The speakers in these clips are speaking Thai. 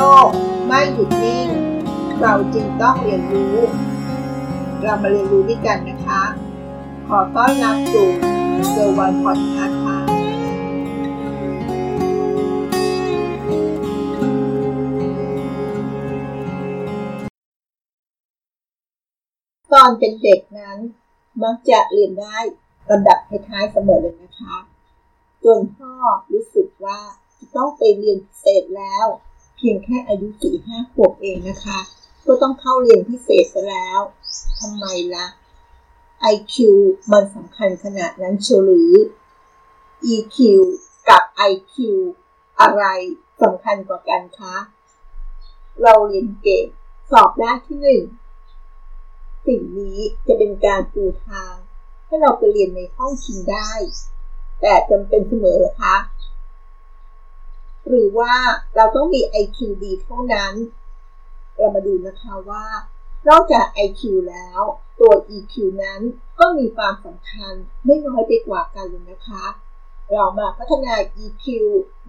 ลกไม่หยุดนิ่งเราจึงต้องเรียนรู้เรามาเรียนรู้ด้วยกันนะคะขอต้อนรับสู่เซอร์วันพอดคาสต์ค่ะตอนเป็นเด็กนั้นมักจะเรียนได้ระดับท้ายๆเสมอเลยนะคะจนพ่อรู้สึกว่าจะต้องไปเรียนพิเศษแล้วเพียงแค่อายุ 4-5 ขวบเองนะคะก็ต้องเข้าเรียนพิเศษซะแล้วทำไมล่ะ IQ มันสำคัญขนาดนั้นเชียวหรือ EQ กับ IQ อะไรสำคัญกว่ากันคะเราเรียนเก่งสอบได้ที่หนึ่งสิ่งนี้จะเป็นการปูทางให้เราไปเรียนในห้องชิงได้แต่จำเป็นเสมอเหรอคะหรือว่าเราต้องมี IQ ดีเท่านั้นเรามาดูนะคะว่านอกจาก IQ แล้วตัว EQ นั้นก็มีความสำคัญไม่น้อยไปกว่ากันเลยนะคะเรามาพัฒนา EQ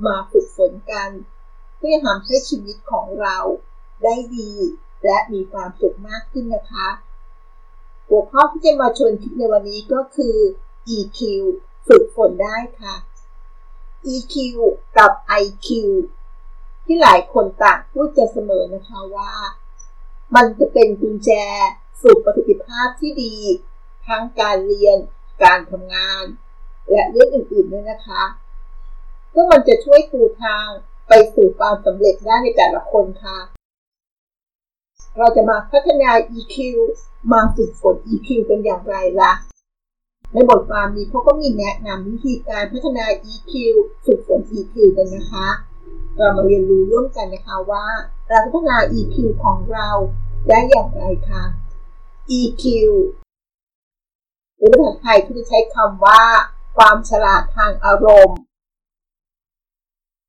มาฝึกฝนกันเพื่อทำให้ชีวิตของเราได้ดีและมีความสุขมากขึ้นนะคะหัวข้อที่จะมาชวนคิดในวันนี้ก็คือ EQ ฝึกฝนได้ค่ะ EQ กับ IQ ที่หลายคนต่างพูดกันเสมอนะคะว่ามันจะเป็นกุญแจสู่ประสิทธิภาพที่ดีทั้งการเรียนการทำงานและเรื่องอื่นๆด้วยนะคะซึ่งมันจะช่วยปูทางไปสู่ความสำเร็จได้ในแต่ละคนค่ะเราจะมาพัฒนา EQ มาฝึกฝน EQ กันอย่างไรล่ะในบทความนี้เขาก็มีแนะนำวิธีการพัฒนา EQ ฝึกฝน EQ กันนะคะเรามาเรียนรู้ร่วมกันนะคะว่าเราพัฒนา EQ ของเราได้อย่างไรคะ EQ หรือภาษาไทยเขาจะใช้คำว่าความฉลาดทางอารมณ์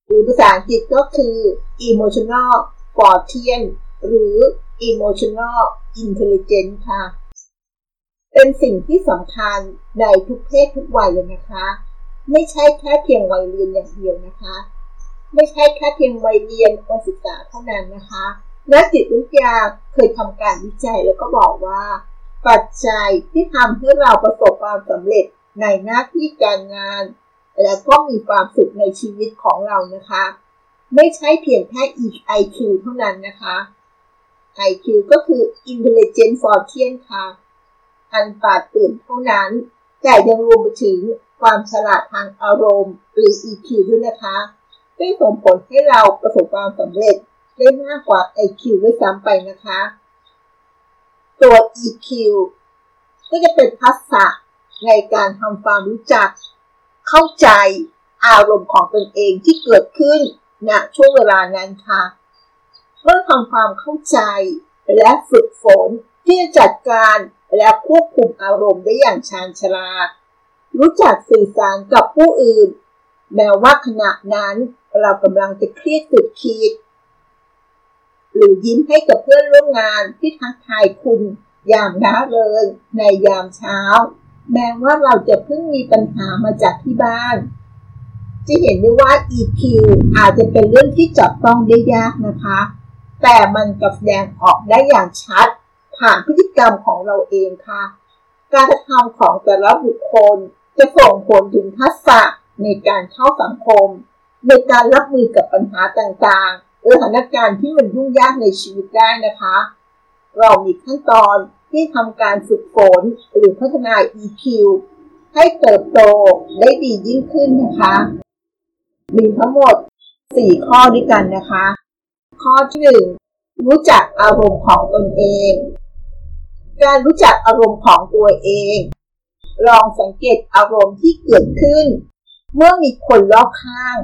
หรือภาษาอังกฤษก็คือ Emotional Quotient หรือ Emotional Intelligence ค่ะเป็นสิ่งที่สำคัญในทุกเพศทุกวัยเลยนะคะไม่ใช่แค่เพียงวัยเรียนอย่างเดียวนะคะไม่ใช่แค่เพียงวัยเรียนวัยศึกษาเท่านั้นนะคะนักจิตวิทยาเคยทำการวิจัยแล้วก็บอกว่าปัจจัยที่ทำให้เราประสบความสำเร็จในหน้าที่การงานและก็มีความสุขในชีวิตของเรานะคะไม่ใช่เพียงแค่ IQ เท่านั้นนะคะ IQ ก็คือ Intelligence Quotient ค่ะอันปราดเปรื่องเท่านั้นแต่ยังรวมไปถึงความฉลาดทางอารมณ์หรือ EQ ด้วยนะคะซึ่งส่งผลให้เราประสบความสำเร็จได้มากกว่า IQ ด้วยซ้ำไปนะคะตัว EQ ก็จะเป็นทักษะในการทำความรู้จักเข้าใจอารมณ์ของตนเองที่เกิดขึ้นณช่วงเวลานั้นค่ะเมื่อทำความเข้าใจและฝึกฝนที่จะจัดการและควบคุมอารมณ์ได้อย่างชาญฉลาดรู้จักสื่อสารกับผู้อื่นแม้ว่าขณะนั้นเรากำลังจะเครียดสุดขีดหรือยิ้มให้กับเพื่อนร่วมงานที่ทักทายคุณยามร่าเริงในยามเช้าแม้ว่าเราจะเพิ่งมีปัญหามาจากที่บ้านจะเห็นได้ว่า EQ อาจจะเป็นเรื่องที่จับต้องได้ยากนะคะแต่มันกลับแสดงออกได้อย่างชัดผ่านพฤติกรรมของเราเองค่ะการกระทำของแต่ละบุคคลจะส่งผลถึงทักษะในการเข้าสังคมในการรับมือกับปัญหาต่างๆหรือสถานการณ์ที่มันยุ่งยากในชีวิตได้นะคะเรามีขั้นตอนที่ทำการฝึกฝนหรือพัฒนา EQ ให้เติบโตได้ดียิ่งขึ้นนะคะมีทั้งหมด4ข้อด้วยกันนะคะข้อที่1รู้จักอารมณ์ของตนเองการรู้จักอารมณ์ของตัวเองลองสังเกตอารมณ์ที่เกิดขึ้นเมื่อมีคนรอบข้าง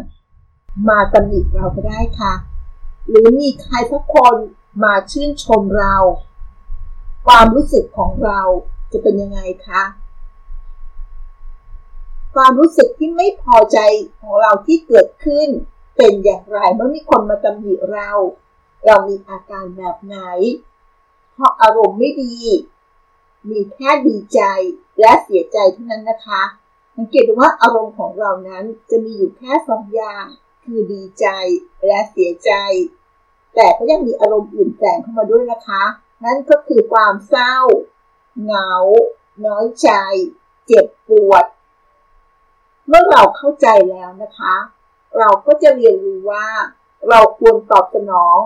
มาตำหนิเราก็ได้ค่ะหรือมีใครสักคนมาชื่นชมเราความรู้สึกของเราจะเป็นยังไงคะความรู้สึกที่ไม่พอใจของเราที่เกิดขึ้นเป็นอย่างไรเมื่อมีคนมาตำหนิเราเรามีอาการแบบไหนเพราะอารมณ์ไม่ดีมีแค่ดีใจและเสียใจเท่านั้นนะคะสังเกตดูว่าอารมณ์ของเรานั้นจะมีอยู่แค่2อย่างคือดีใจและเสียใจ แต่ก็ยังมีอารมณ์อื่นแฝงเข้ามาด้วยนะคะนั่นก็คือความเศร้าเหงาน้อยใจเจ็บปวดเมื่อเราเข้าใจแล้วนะคะเราก็จะเรียนรู้ว่าเราควรตอบสนอง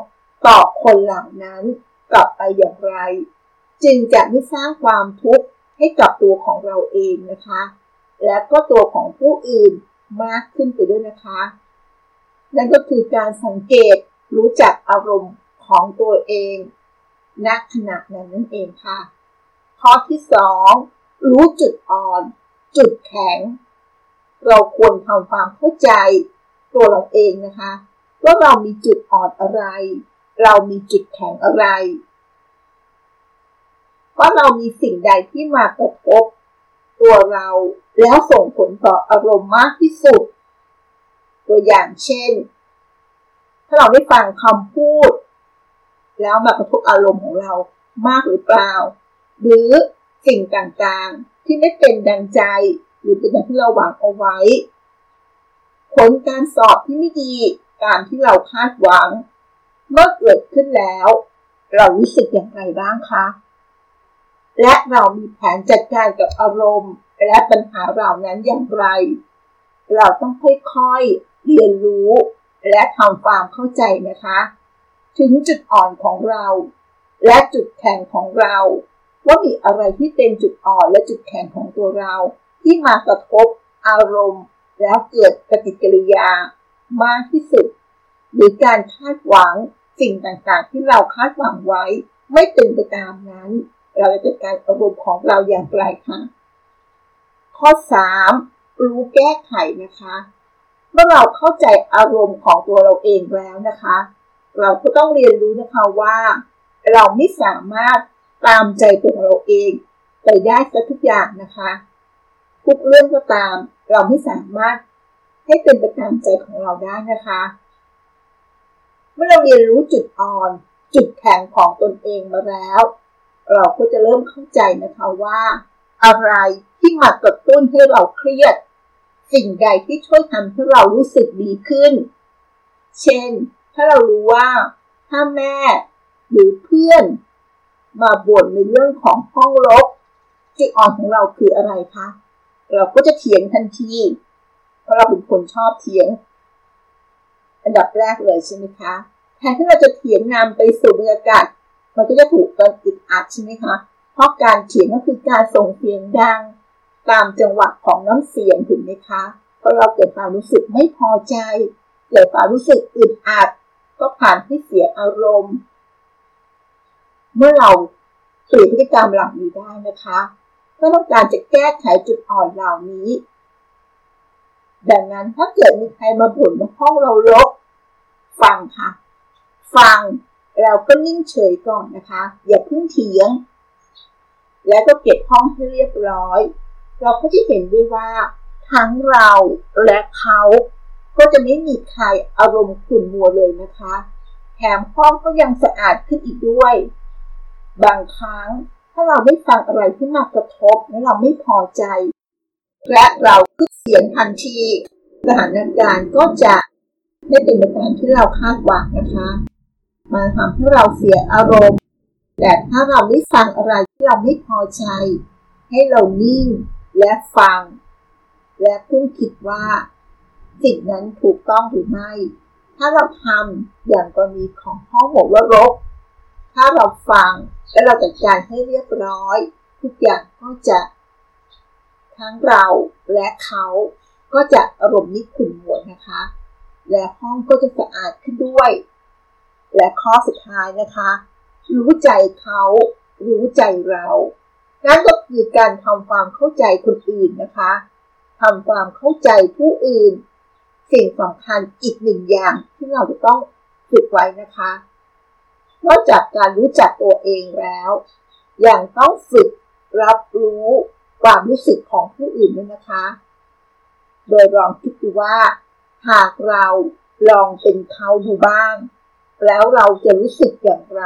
ต่อคนเหล่านั้นกลับไปอย่างไรจึงจะไม่สร้างความทุกข์ให้กับตัวของเราเองนะคะและก็ตัวของผู้อื่นมากขึ้นไปด้วยนะคะนั่นก็คือการสังเกตรู้จักอารมณ์ของตัวเองณขณะนั้นนั่นเองค่ะข้อที่2รู้จุดอ่อนจุดแข็งเราควรทำความเข้าใจตัวเราเองนะคะว่าเรามีจุดอ่อนอะไรเรามีจุดแข็งอะไรว่าเรามีสิ่งใดที่มากระทบตัวเราแล้วส่งผลต่ออารมณ์มากที่สุดตัวอย่างเช่นถ้าเราได้ฟังคำพูดแล้วมากระทบอารมณ์ของเรามากหรือเปล่าหรือสิ่งต่างๆที่ไม่เป็นดังใจหรือเป็นอย่างที่เราหวังเอาไว้ผลการสอบที่ไม่ดีตามที่เราคาดหวังเมื่อเกิดขึ้นแล้วเรารู้สึกอย่างไรบ้างคะและเรามีแผนจัดการกับอารมณ์และปัญหาเหล่านั้นอย่างไรเราต้องค่อยๆเรียนรู้และทำความเข้าใจนะคะถึงจุดอ่อนของเราและจุดแข็งของเราว่ามีอะไรที่เป็นจุดอ่อนและจุดแข็งของตัวเราที่มากระทบอารมณ์แล้วเกิดปฏิกิริยามากที่สุดหรือการคาดหวังสิ่งต่างๆที่เราคาดหวังไว้ไม่เป็นไปตามนั้นเราจะจัดการอารมณ์ของเราอย่างไรคะข้อ3รู้แก้ไขนะคะเมื่อเราเข้าใจอารมณ์ของตัวเราเองแล้วนะคะเราก็ต้องเรียนรู้นะคะว่าเราไม่สามารถตามใจตัวเราเองไปได้ทุกอย่างนะคะทุกเรื่องก็ตามเราไม่สามารถให้เป็นไปตามใจของเราได้นะคะเมื่อเราเรียนรู้จุดอ่อนจุดแข็งของตนเองมาแล้วเราก็จะเริ่มเข้าใจนะคะว่าอะไรที่มากระตุ้นให้เราเครียดสิ่งใดที่ช่วยทำให้เรารู้สึกดีขึ้นเช่นถ้าเรารู้ว่าถ้าแม่หรือเพื่อนมาบ่นในเรื่องของห้องรกจุดอ่อนของเราคืออะไรคะเราก็จะเถียงทันทีเพราะเราเป็นคนชอบเถียงอันดับแรกเลยใช่ไหมคะแทนที่เราจะเถียงนำไปสู่บรรยากาศมันก็จะถูกกันอึดอัดใช่ไหมคะเพราะการเถียงก็คือการส่งเสียงดังตามจังหวะของน้ำเสียงถูกไหมคะเพราะเราเกิดความรู้สึกไม่พอใจเกิดความรู้สึกอึดอัดก็ผ่านที่เสียอารมณ์เมื่อเราเปลี่ยนพฤติกรรมเหล่านี้ได้นะคะก็ต้องการจะแก้ไขจุดอ่อนเหล่านี้ดังนั้นถ้าเกิดมีใครมาบ่นในห้องเรารกฟังค่ะฟังเราก็นิ่งเฉยก่อนนะคะอย่าเพิ่งเถียงแล้วก็เก็บห้องให้เรียบร้อยเราก็จะเห็นด้วยว่าทั้งเราและเขาก็จะไม่มีใครอารมณ์ขุ่นมัวเลยนะคะแถมห้องก็ยังสะอาดขึ้นอีกด้วยบางครั้งถ้าเราได้ฟังอะไรที่มากระทบและเราไม่พอใจและเราขึ้นเสียงทันทีสถานการณ์ก็จะไม่เป็นไปตามที่เราคาดหวังนะคะมาทำให้เราเสียอารมณ์แต่ถ้าเราได้ฟังอะไรที่เราไม่พอใจให้เรานิ่งและฟังและเพิ่งคิดว่าสิ่งนั้นถูกต้องหรือไม่ถ้าเราทำอย่างกรณีของห้องบอกว่ารกถ้าเราฟังและเราจัดการให้เรียบร้อยทุกอย่างก็จะทั้งเราและเขาก็จะอารมณ์นิขุ่นมัวนะคะและห้องก็จะสะอาดขึ้นด้วยและข้อสุดท้ายนะคะรู้ใจเขารู้ใจเรานั่นก็คือการทำความเข้าใจคนอื่นนะคะทำความเข้าใจผู้อื่นสิ่งสำคัญอีกหนึ่งอย่างที่เราจะต้องฝึกไว้นะคะนอกจากการรู้จักตัวเองแล้วยังต้องฝึกรับรู้ความรู้สึกของผู้อื่นด้วยนะคะโดยลองคิดดูว่าหากเราลองเป็นเขาดูบ้างแล้วเราจะรู้สึกอย่างไร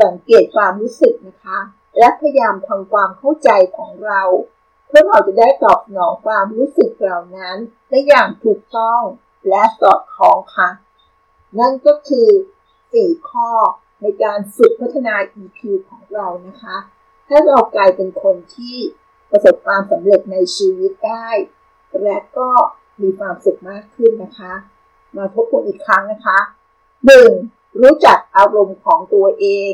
สังเกตความรู้สึกนะคะและพยายามทำความเข้าใจของเราเพื่อเราจะได้ตอบสนองความรู้สึกเหล่านั้นได้อย่างถูกต้องและสอดคล้องค่ะนั่นก็คือ 4 ข้อในการฝึกพัฒนา EQ ของเรานะคะถ้าเรากลายเป็นคนที่ประสบความสำเร็จในชีวิตได้และก็มีความสุขมากขึ้นนะคะมาทบทวนอีกครั้งนะคะ 1. รู้จักอารมณ์ของตัวเอง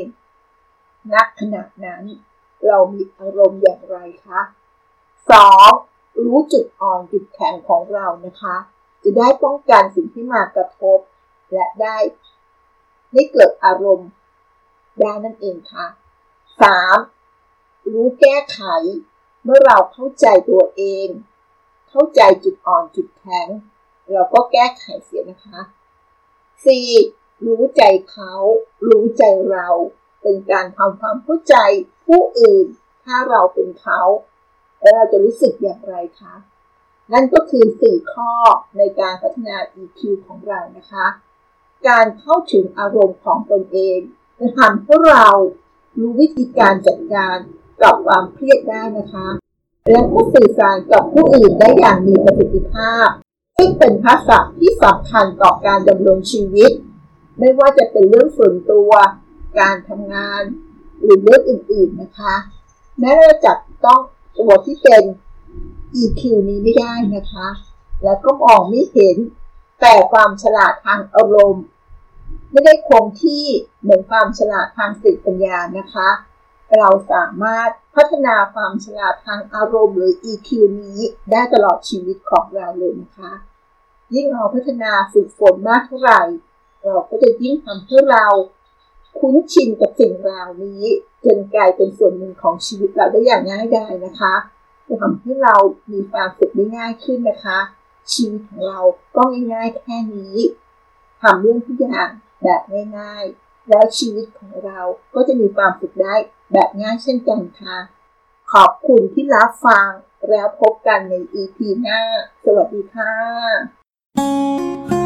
ณ ขณะนั้นเรามีอารมณ์อย่างไรคะ 2. รู้จุดอ่อนจุดแข็งของเรานะคะจะได้ป้องกันสิ่งที่มากระทบและได้ไม่เกิดอารมณ์ได้นั่นเองค่ะ 3. รู้แก้ไขเมื่อเราเข้าใจตัวเองเข้าใจจุดอ่อนจุดแข็งเราก็แก้ไขเสียนะคะ 4. รู้ใจเขารู้ใจเราเป็นการทำความเข้าใจผู้อื่นถ้าเราเป็นเขาแล้วเราจะรู้สึกอย่างไรคะนั่นก็คือ 4 ข้อในการพัฒนา EQ ของเรานะคะการเข้าถึงอารมณ์ของตนเองจะทำให้เรารู้วิธีการจัดการกับความเครียดได้นะคะและผู้สื่อสารกับผู้อื่นได้อย่างมีประสิทธิภาพซึ่งเป็นทักษะที่สำคัญต่อการดำรงชีวิตไม่ว่าจะเป็นเรื่องส่วนตัวการทำงานหรือเรื่องอื่นๆนะคะแม้เราจับต้องตัวที่เป็น EQ นี้ไม่ได้นะคะและก็มองไม่เห็นแต่ความฉลาดทางอารมณ์ไม่ได้คงที่เหมือนความฉลาดทางสติปัญญานะคะเราสามารถพัฒนาความฉลาดทางอารมณ์หรือ EQ นี้ได้ตลอดชีวิตของเราเลยนะคะยิ่งเราพัฒนาฝึกฝนมากเท่าไหร่เราก็จะยิ่งทำให้เราคุ้นชินกับสิ่งเหล่านี้จนกลายเป็นส่วนหนึ่งของชีวิตเราได้อย่างง่ายดายนะคะจะทำให้เรามีความสุขได้ง่ายขึ้นนะคะชีวิตของเราก็ง่ายๆแค่นี้ทำเรื่องทุกอย่างแบบง่ายๆแล้วชีวิตของเราก็จะมีความสุขได้แบบง่ายเช่นกันค่ะขอบคุณที่รับฟังแล้วพบกันใน EP หน้าสวัสดีค่ะ